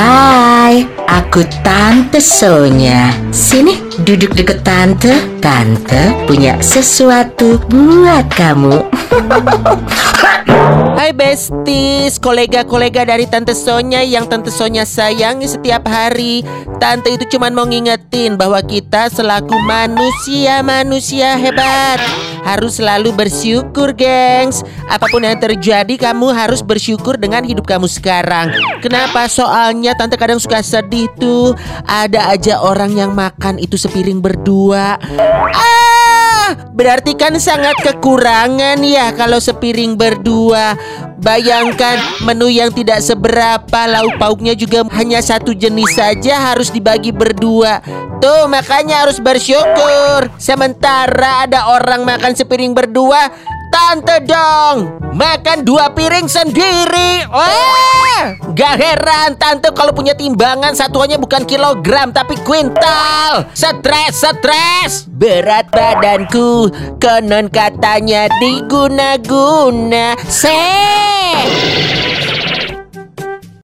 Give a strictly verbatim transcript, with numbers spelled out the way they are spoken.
Hai, aku Tante Sonya. Sini, duduk deket Tante. Tante punya sesuatu buat kamu. Hai besties, kolega-kolega dari Tante Sonya yang Tante Sonya sayangi setiap hari. Tante itu cuma mau ngingetin bahwa kita selaku manusia-manusia hebat harus selalu bersyukur, gengs. Apapun yang terjadi, kamu harus bersyukur dengan hidup kamu sekarang. Kenapa? Soalnya Tante kadang suka sedih tuh. Ada aja orang yang makan itu sepiring berdua. Ah, berarti kan sangat kekurangan ya kalau sepiring berdua. Bayangkan menu yang tidak seberapa, lauk pauknya juga hanya satu jenis saja harus dibagi berdua. Tuh makanya harus bersyukur. Sementara ada orang makan sepiring berdua, Tante dong makan dua piring sendiri. Wah, gak heran Tante kalau punya timbangan satuannya bukan kilogram tapi kuintal. Stres, stres. Berat badanku konon katanya diguna-guna. Seh.